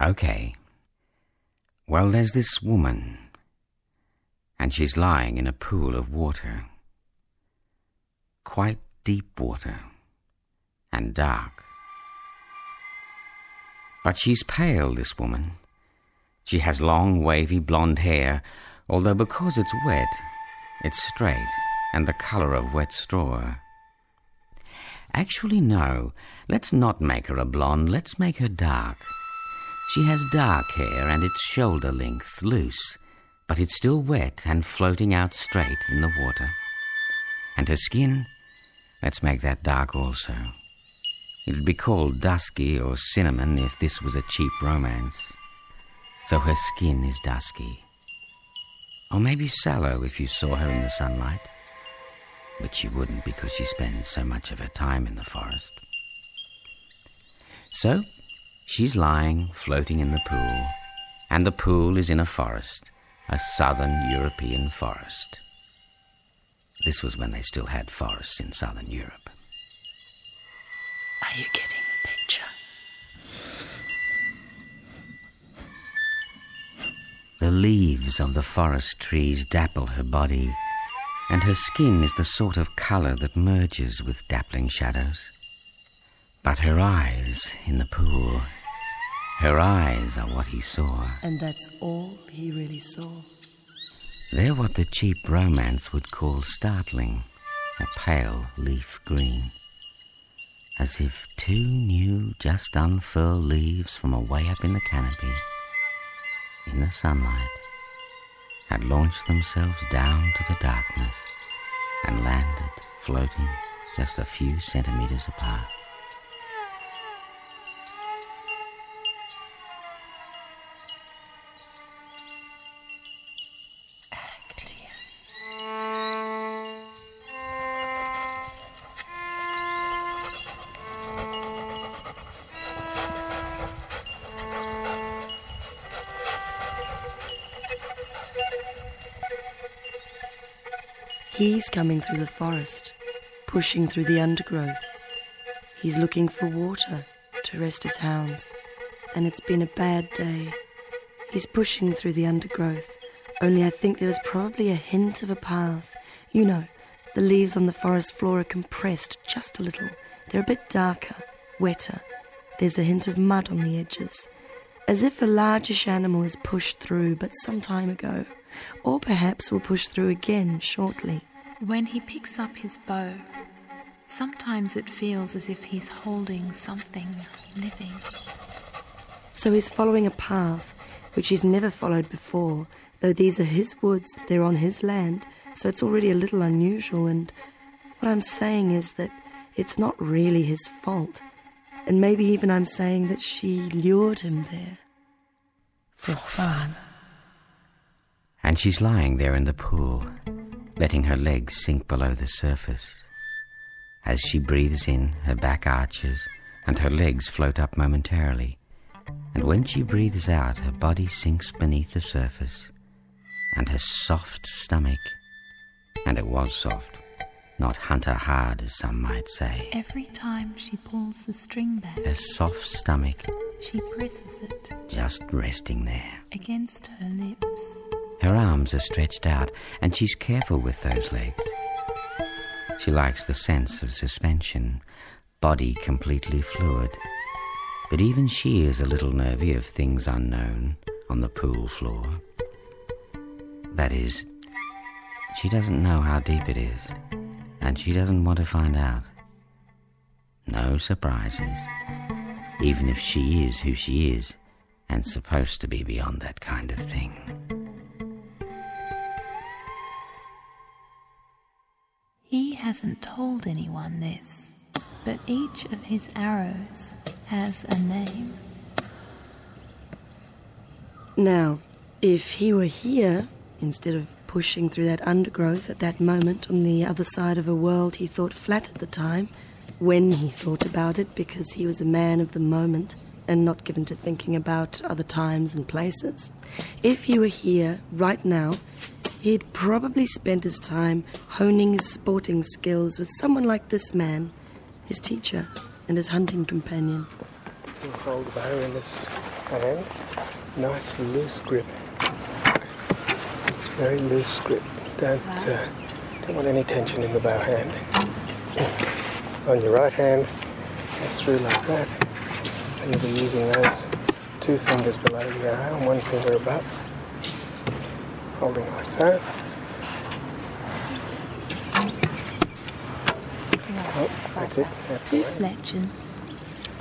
Okay. Well, there's this woman, and she's lying in a pool of water. Quite deep water, and dark. But she's pale, this woman. She has long, wavy blonde hair, although because it's wet, it's straight, and the colour of wet straw. Actually, no, let's not make her a blonde, let's make her dark. She has dark hair, and it's shoulder length, loose, but it's still wet and floating out straight in the water. And her skin, let's make that dark also. It would be called dusky or cinnamon if this was a cheap romance. So her skin is dusky. Or maybe sallow if you saw her in the sunlight. But she wouldn't, because she spends so much of her time in the forest. So she's lying, floating in the pool, and the pool is in a forest, a southern European forest. This was when they still had forests in southern Europe. Are you getting the picture? The leaves of the forest trees dapple her body, and her skin is the sort of colour that merges with dappling shadows. But her eyes in the pool, her eyes are what he saw. And that's all he really saw? They're what the cheap romance would call startling, a pale leaf green. As if two new, just unfurled leaves from away up in the canopy, in the sunlight, had launched themselves down to the darkness and landed, floating, just a few centimetres apart. He's coming through the forest, pushing through the undergrowth. He's looking for water to rest his hounds, and it's been a bad day. He's pushing through the undergrowth, only I think there was probably a hint of a path. You know, the leaves on the forest floor are compressed just a little. They're a bit darker, wetter. There's a hint of mud on the edges, as if a largish animal is pushed through but some time ago, or perhaps will push through again shortly. When he picks up his bow, sometimes it feels as if he's holding something living. So he's following a path which he's never followed before, though these are his woods, they're on his land, so it's already a little unusual, and what I'm saying is that it's not really his fault, and maybe even I'm saying that she lured him there. For fun. And she's lying there in the pool, letting her legs sink below the surface. As she breathes in, her back arches, and her legs float up momentarily. And when she breathes out, her body sinks beneath the surface, and her soft stomach, and it was soft, not hunter hard as some might say. Every time she pulls the string back, her soft stomach, she presses it, just resting there, against her lips. Her arms are stretched out, and she's careful with those legs. She likes the sense of suspension, body completely fluid. But even she is a little nervy of things unknown on the pool floor. That is, she doesn't know how deep it is, and she doesn't want to find out. No surprises, even if she is who she is, and supposed to be beyond that kind of thing. He hasn't told anyone this, but each of his arrows has a name. Now, if he were here, instead of pushing through that undergrowth at that moment on the other side of a world he thought flat at the time, when he thought about it, because he was a man of the moment and not given to thinking about other times and places, if he were here right now, he'd probably spent his time honing his sporting skills with someone like this man, his teacher and his hunting companion. Hold the bow in this and nice loose grip. Very loose grip. Don't want any tension in the bow hand. On your right hand, it's through like that. So you'll be using those two fingers below the eye and one finger above. Holding like so. Oh, that's it. That's two fletchings.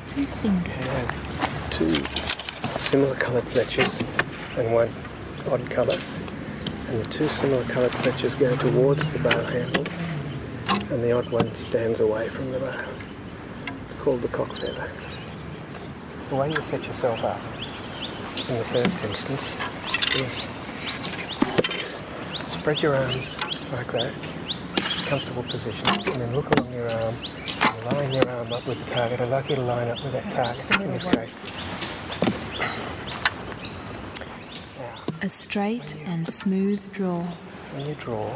Two fingers. And two similar coloured fletches and one odd colour. And the two similar coloured fletches go towards the bow handle and the odd one stands away from the bow. It's called the cock feather. The way you set yourself up in the first instance is spread your arms like that, comfortable position, and then look along your arm and line your arm up with the target. I'd like you to line up with that target in this case. Now, a straight and smooth draw. When you draw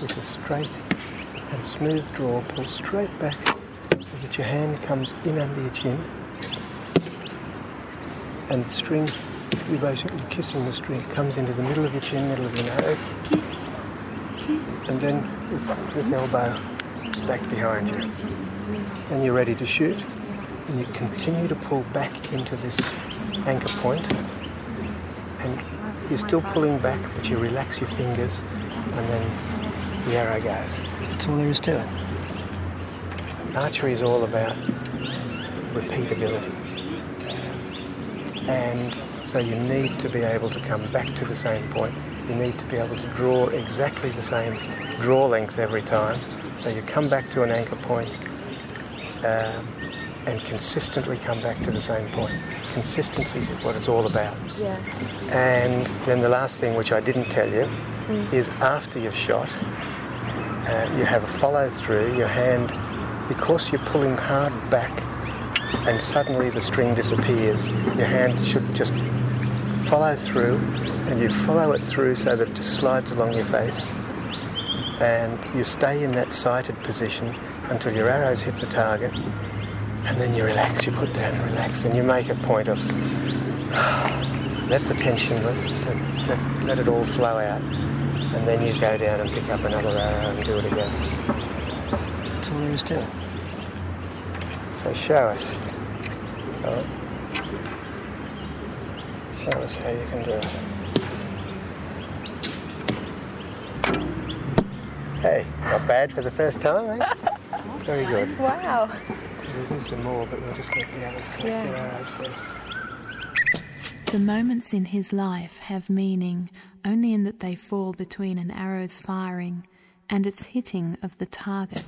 with a straight and smooth draw, pull straight back so that your hand comes in under your chin and the string, you're basically kissing the string, comes into the middle of your chin, middle of your nose. Kiss. And then this elbow is back behind you. And you're ready to shoot. And you continue to pull back into this anchor point. And you're still pulling back, but you relax your fingers. And then the arrow goes. That's all there is to it. Archery is all about repeatability. And so you need to be able to come back to the same point. You need to be able to draw exactly the same draw length every time. So you come back to an anchor point and consistently come back to the same point. Consistency is what it's all about. Yeah. And then the last thing, which I didn't tell you, is after you've shot, you have a follow through. Your hand, because you're pulling hard back and suddenly the string disappears, your hand should just follow through, and you follow it through so that it just slides along your face, and you stay in that sighted position until your arrows hit the target, and then you relax, you put down and relax, and you make a point of let the tension, let it all flow out, and then you go down and pick up another arrow and do it again. That's all there is to it. So show us. Sorry. Show us how you can do it. Hey, not bad for the first time, eh? Very good. Wow. We'll do some more, but we'll just get the others collected ours first. The moments in his life have meaning only in that they fall between an arrow's firing and its hitting of the target.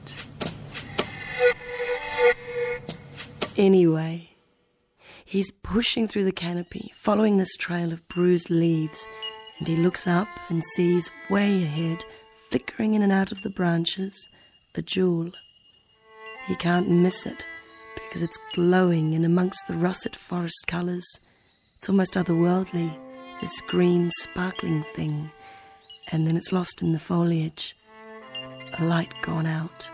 Anyway, he's pushing through the canopy, following this trail of bruised leaves, and he looks up and sees way ahead, flickering in and out of the branches, a jewel. He can't miss it, because it's glowing in amongst the russet forest colours. It's almost otherworldly, this green sparkling thing, and then it's lost in the foliage. A light gone out.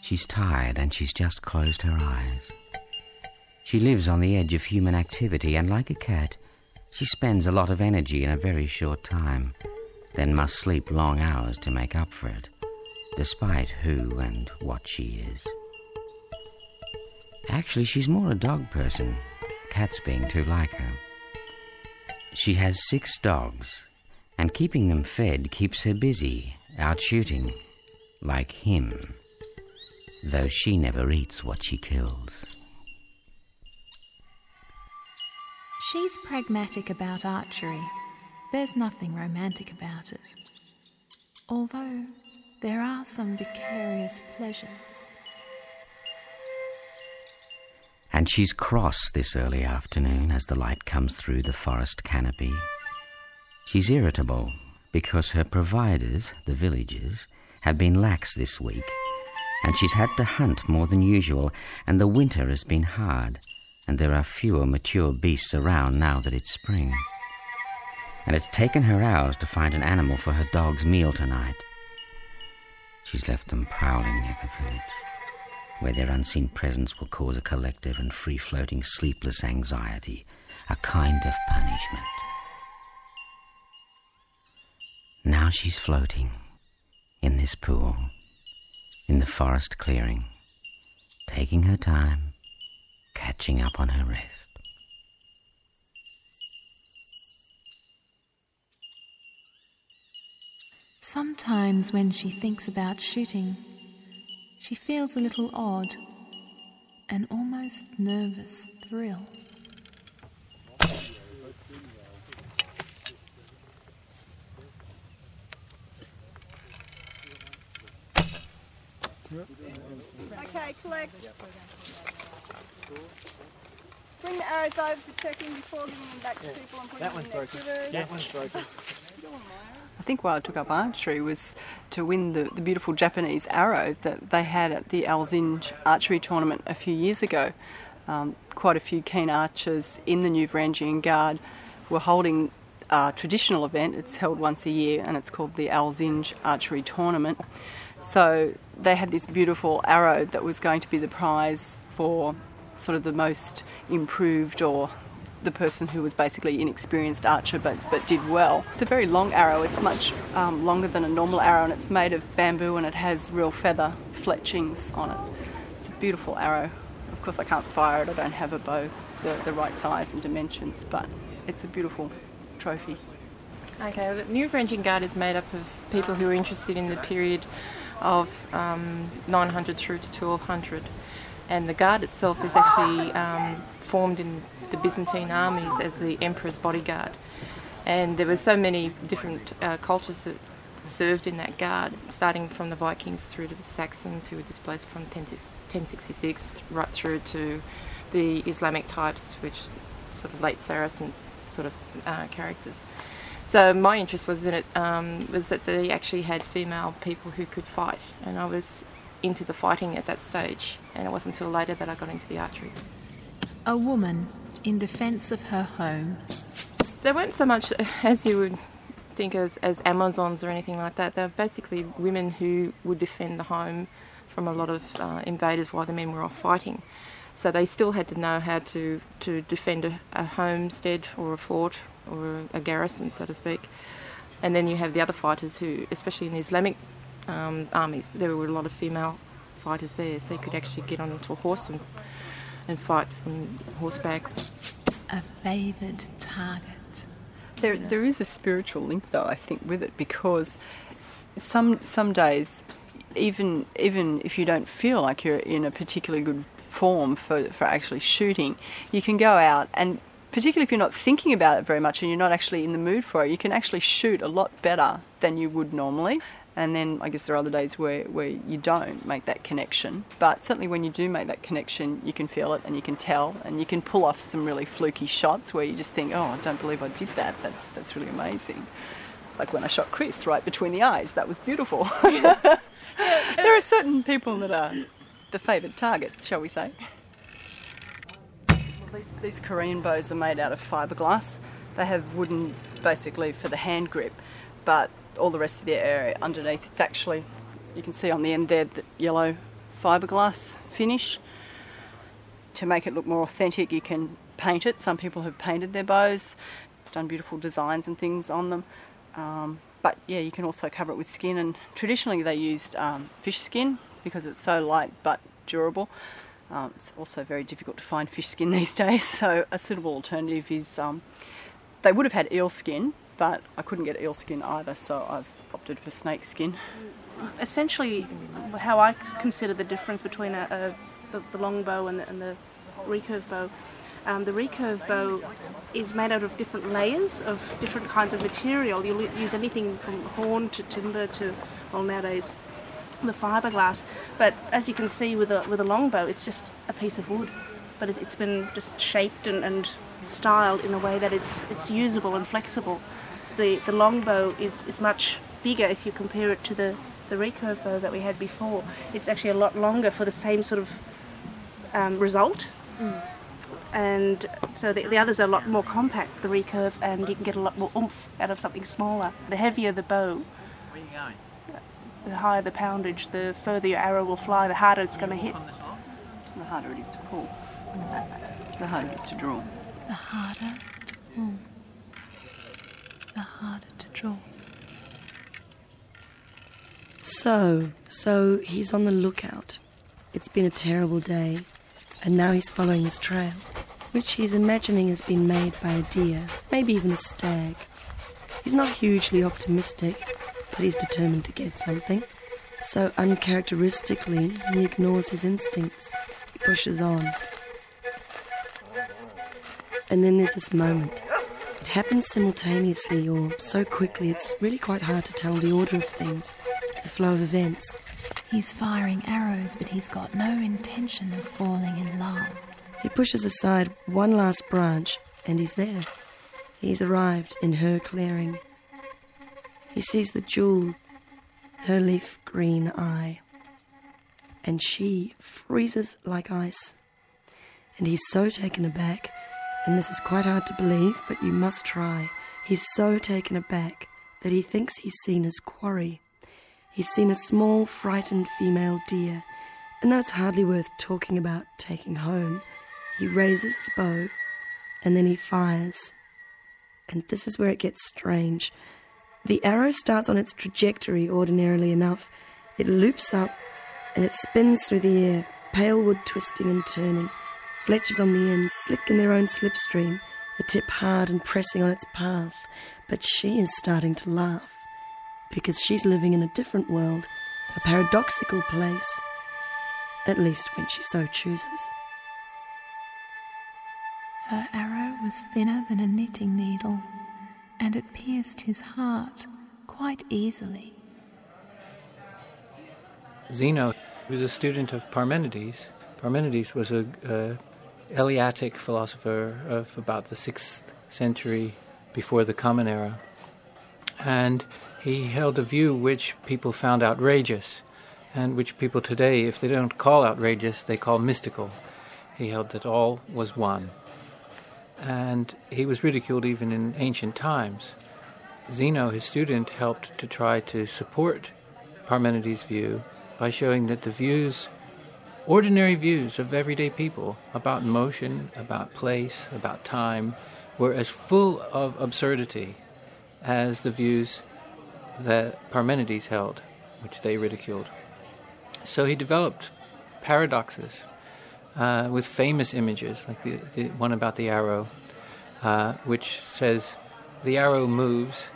She's tired and she's just closed her eyes. She lives on the edge of human activity and, like a cat, she spends a lot of energy in a very short time, then must sleep long hours to make up for it, despite who and what she is. Actually, she's more a dog person, cats being too like her. She has 6 dogs, and keeping them fed keeps her busy, out shooting, like him. Though she never eats what she kills. She's pragmatic about archery. There's nothing romantic about it. Although there are some vicarious pleasures. And she's cross this early afternoon as the light comes through the forest canopy. She's irritable because her providers, the villagers, have been lax this week. And she's had to hunt more than usual, and the winter has been hard, and there are fewer mature beasts around now that it's spring. And it's taken her hours to find an animal for her dog's meal tonight. She's left them prowling at the village, where their unseen presence will cause a collective and free-floating sleepless anxiety, a kind of punishment. Now she's floating, in this pool, in the forest clearing, taking her time, catching up on her rest. Sometimes when she thinks about shooting, she feels a little odd, an almost nervous thrill. Okay, collect. Bring the arrows over for checking before giving them back to people and putting them in their quivers. That one's broken. I think why I took up archery was to win the beautiful Japanese arrow that they had at the Alzinj archery tournament a few years ago. Quite a few keen archers in the New Varangian Guard were holding a traditional event. It's held once a year and it's called the Alzinj archery tournament. So they had this beautiful arrow that was going to be the prize for sort of the most improved or the person who was basically inexperienced archer but did well. It's a very long arrow. It's much longer than a normal arrow and it's made of bamboo and it has real feather fletchings on it. It's a beautiful arrow. Of course I can't fire it. I don't have a bow the right size and dimensions, but it's a beautiful trophy. Okay, well, the New Varangian Guard is made up of people who are interested in the period of 900 through to 1200, and the guard itself is actually formed in the Byzantine armies as the emperor's bodyguard, and there were so many different cultures that served in that guard, starting from the Vikings through to the Saxons who were displaced from 1066 right through to the Islamic types, which sort of late Saracen sort of characters. So my interest was in it was that they actually had female people who could fight, and I was into the fighting at that stage, and it wasn't until later that I got into the archery. A woman in defence of her home. They weren't so much as you would think as Amazons or anything like that. They're basically women who would defend the home from a lot of invaders while the men were off fighting. So they still had to know how to defend a homestead or a fort or a garrison, so to speak. And then you have the other fighters who, especially in the Islamic armies, there were a lot of female fighters there, so you could actually get onto a horse and fight from horseback. A favoured target. There is a spiritual link, though, I think, with it, because some days, even if you don't feel like you're in a particularly good form for actually shooting, you can go out and, particularly if you're not thinking about it very much and you're not actually in the mood for it, you can actually shoot a lot better than you would normally. And then I guess there are other days where you don't make that connection. But certainly when you do make that connection, you can feel it and you can tell and you can pull off some really fluky shots where you just think, oh, I don't believe I did that. That's really amazing. Like when I shot Chris right between the eyes, that was beautiful. Yeah. There are certain people that are the favoured targets, shall we say. These Korean bows are made out of fiberglass. They have wooden basically for the hand grip, but all the rest of the area underneath, it's actually, you can see on the end there, the yellow fiberglass finish. To make it look more authentic, you can paint it. Some people have painted their bows, done beautiful designs and things on them. But yeah, you can also cover it with skin, and traditionally they used fish skin because it's so light but durable. It's also very difficult to find fish skin these days, so a suitable alternative is they would have had eel skin, but I couldn't get eel skin either, so I've opted for snake skin. Essentially, how I consider the difference between the long bow and the recurve bow, the recurve bow is made out of different layers of different kinds of material. You'll use anything from horn to timber to, well, nowadays, the fiberglass, but as you can see with a longbow, it's just a piece of wood, but it's been just shaped and styled in a way that it's usable and flexible. The longbow is much bigger if you compare it to the recurve bow that we had before. It's actually a lot longer for the same sort of result, and so the others are a lot more compact, the recurve, and you can get a lot more oomph out of something smaller. The heavier the bow, the higher the poundage, the further your arrow will fly, the harder it's going to hit. The harder it is to pull. The harder it is to draw. The harder to pull. The harder to draw. So he's on the lookout. It's been a terrible day, and now he's following his trail, which he's imagining has been made by a deer, maybe even a stag. He's not hugely optimistic, but he's determined to get something. So uncharacteristically, he ignores his instincts. He pushes on. And then there's this moment. It happens simultaneously or so quickly it's really quite hard to tell the order of things, the flow of events. He's firing arrows, but he's got no intention of falling in love. He pushes aside one last branch, and he's there. He's arrived in her clearing. He sees the jewel, her leaf green eye, and she freezes like ice. And he's so taken aback, and this is quite hard to believe, but you must try. He's so taken aback that he thinks he's seen his quarry. He's seen a small, frightened female deer, and though it's hardly worth talking about taking home, he raises his bow, and then he fires. And this is where it gets strange. The arrow starts on its trajectory, ordinarily enough. It loops up, and it spins through the air, pale wood twisting and turning, fletches on the end, slick in their own slipstream, the tip hard and pressing on its path. But she is starting to laugh, because she's living in a different world, a paradoxical place, at least when she so chooses. Her arrow was thinner than a knitting needle, and it pierced his heart quite easily. Zeno was a student of Parmenides. Parmenides was an Eleatic philosopher of about the 6th century before the Common Era. And he held a view which people found outrageous, and which people today, if they don't call outrageous, they call mystical. He held that all was one. And he was ridiculed even in ancient times. Zeno, his student, helped to try to support Parmenides' view by showing that the views, ordinary views of everyday people about motion, about place, about time, were as full of absurdity as the views that Parmenides held, which they ridiculed. So he developed paradoxes with famous images, like the one about the arrow, which says, the arrow moves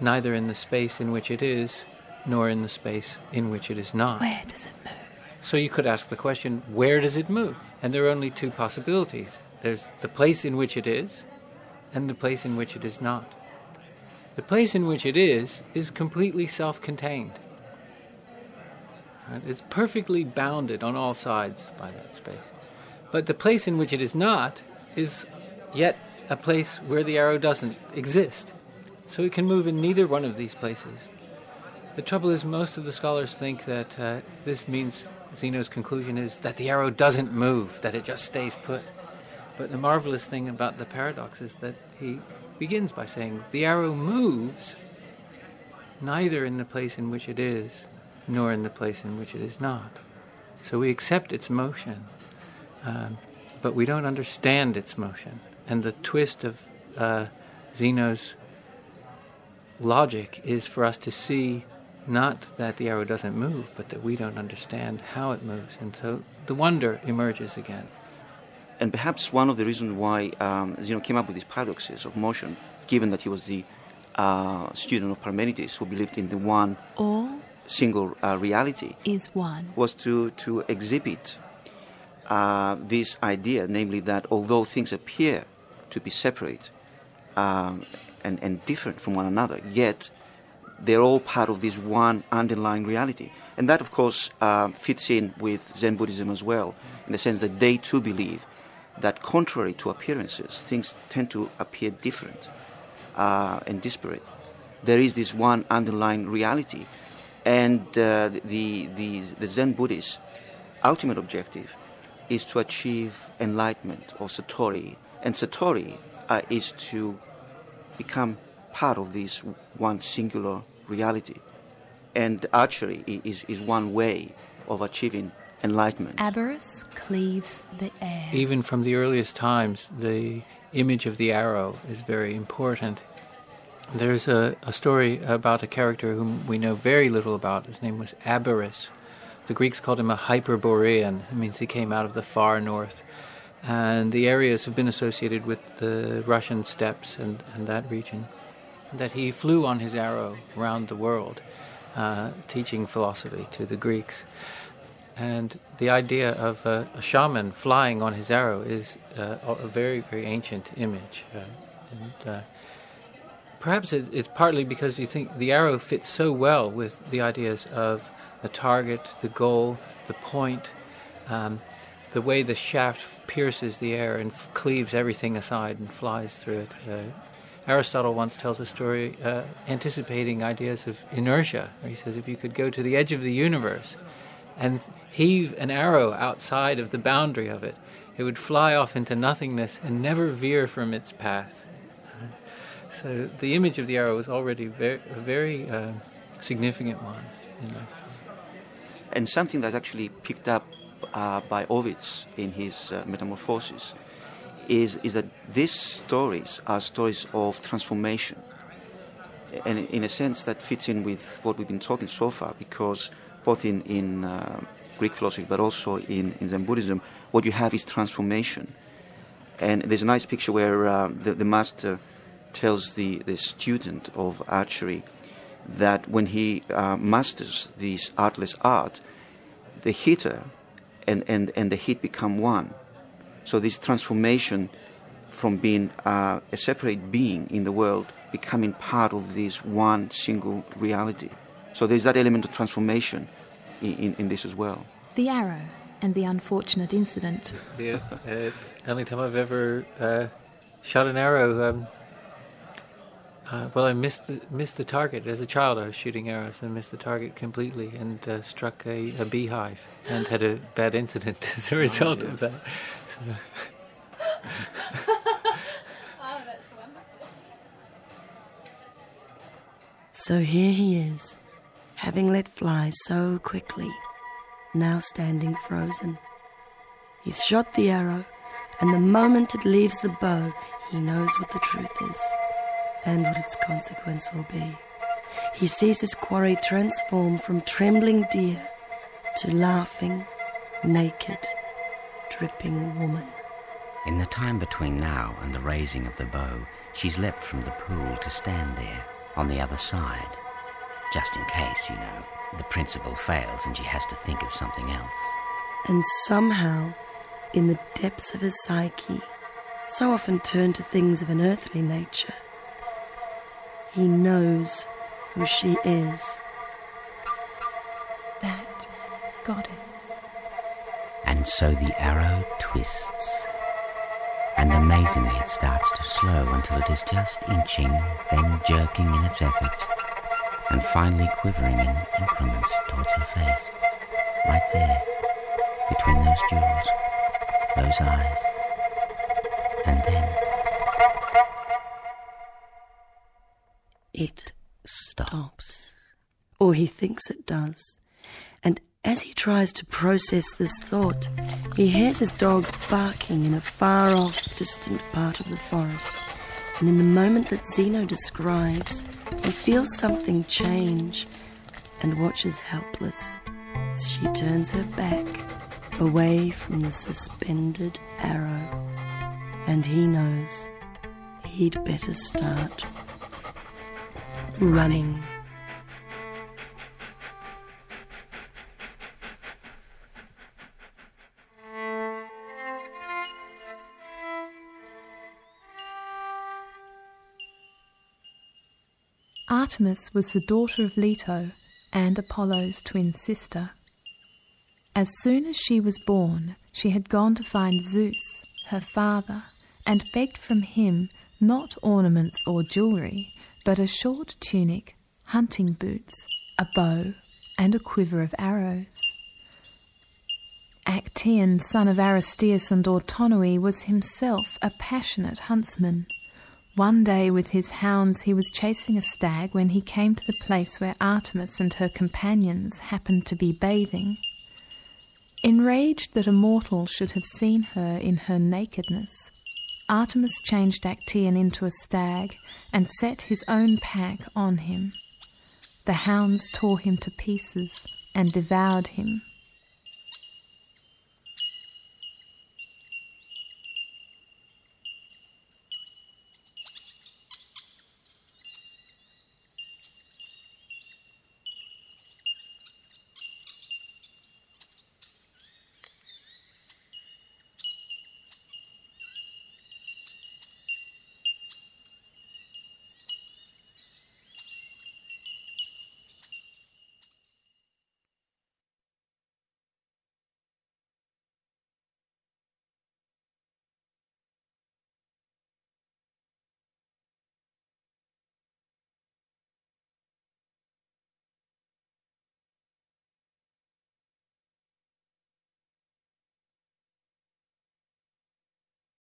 neither in the space in which it is, nor in the space in which it is not. Where does it move? So you could ask the question, where does it move? And there are only two possibilities. There's the place in which it is, and the place in which it is not. The place in which it is completely self-contained. Right? It's perfectly bounded on all sides by that space. But the place in which it is not is yet a place where the arrow doesn't exist. So it can move in neither one of these places. The trouble is most of the scholars think that this means Zeno's conclusion is that the arrow doesn't move, that it just stays put. But the marvelous thing about the paradox is that he begins by saying, the arrow moves neither in the place in which it is, nor in the place in which it is not. So we accept its motion, but we don't understand its motion. And the twist of Zeno's logic is for us to see not that the arrow doesn't move, but that we don't understand how it moves. And so the wonder emerges again. And perhaps one of the reasons why Zeno came up with these paradoxes of motion, given that he was the student of Parmenides who believed in the one single reality, is one, was to exhibit this idea, namely that although things appear to be separate and different from one another, yet they're all part of this one underlying reality. And that, of course, fits in with Zen Buddhism as well, in the sense that they too believe that contrary to appearances, things tend to appear different and disparate. There is this one underlying reality, and the Zen Buddhist ultimate objective is to achieve enlightenment or satori, and satori is to become part of this one singular reality. And archery is one way of achieving enlightenment. Abarus cleaves the air. Even from the earliest times, the image of the arrow is very important. There's a story about a character whom we know very little about. His name was Abarus. The Greeks called him a Hyperborean. It means he came out of the far north. And the areas have been associated with the Russian steppes and that region. That he flew on his arrow round the world, teaching philosophy to the Greeks. And the idea of a shaman flying on his arrow is a very, very ancient image. Perhaps it's partly because you think the arrow fits so well with the ideas of the target, the goal, the point, the way the shaft pierces the air and cleaves everything aside and flies through it. Aristotle once tells a story anticipating ideas of inertia, where he says if you could go to the edge of the universe and heave an arrow outside of the boundary of it, it would fly off into nothingness and never veer from its path. So the image of the arrow is already a very significant one in those times. And something that's actually picked up by Ovid in his Metamorphoses is that these stories are stories of transformation. And in a sense that fits in with what we've been talking so far, because both in Greek philosophy but also in Zen Buddhism, what you have is transformation. And there's a nice picture where the master tells the student of archery that when he masters this artless art, the hitter and the hit become one. So this transformation from being a separate being in the world, becoming part of this one single reality. So there's that element of transformation in this as well. The arrow and the unfortunate incident. The only time I've ever shot an arrow, I missed the target. As a child I was shooting arrows and missed the target completely and struck a beehive and had a bad incident as a result of that. So. Oh, that's wonderful. So here he is, having let fly so quickly, now standing frozen. He's shot the arrow, and the moment it leaves the bow, he knows what the truth is and what its consequence will be. He sees his quarry transform from trembling deer to laughing, naked, dripping woman. In the time between now and the raising of the bow, she's leapt from the pool to stand there, on the other side. Just in case, you know, the principle fails and she has to think of something else. And somehow, in the depths of his psyche, so often turned to things of an earthly nature, he knows who she is. That goddess. And so the arrow twists. And amazingly it starts to slow until it is just inching, then jerking in its efforts, and finally quivering in increments towards her face. Right there, between those jewels, those eyes. And then it stops. Or he thinks it does. And as he tries to process this thought, he hears his dogs barking in a far-off, distant part of the forest. And in the moment that Zeno describes, he feels something change and watches helpless as she turns her back away from the suspended arrow. And he knows he'd better start running. Artemis was the daughter of Leto and Apollo's twin sister. As soon as she was born, she had gone to find Zeus, her father, and begged from him not ornaments or jewellery, but a short tunic, hunting boots, a bow, and a quiver of arrows. Actaeon, son of Aristaeus and Autonoe, was himself a passionate huntsman. One day with his hounds he was chasing a stag when he came to the place where Artemis and her companions happened to be bathing. Enraged that a mortal should have seen her in her nakedness, Artemis changed Actaeon into a stag and set his own pack on him. The hounds tore him to pieces and devoured him.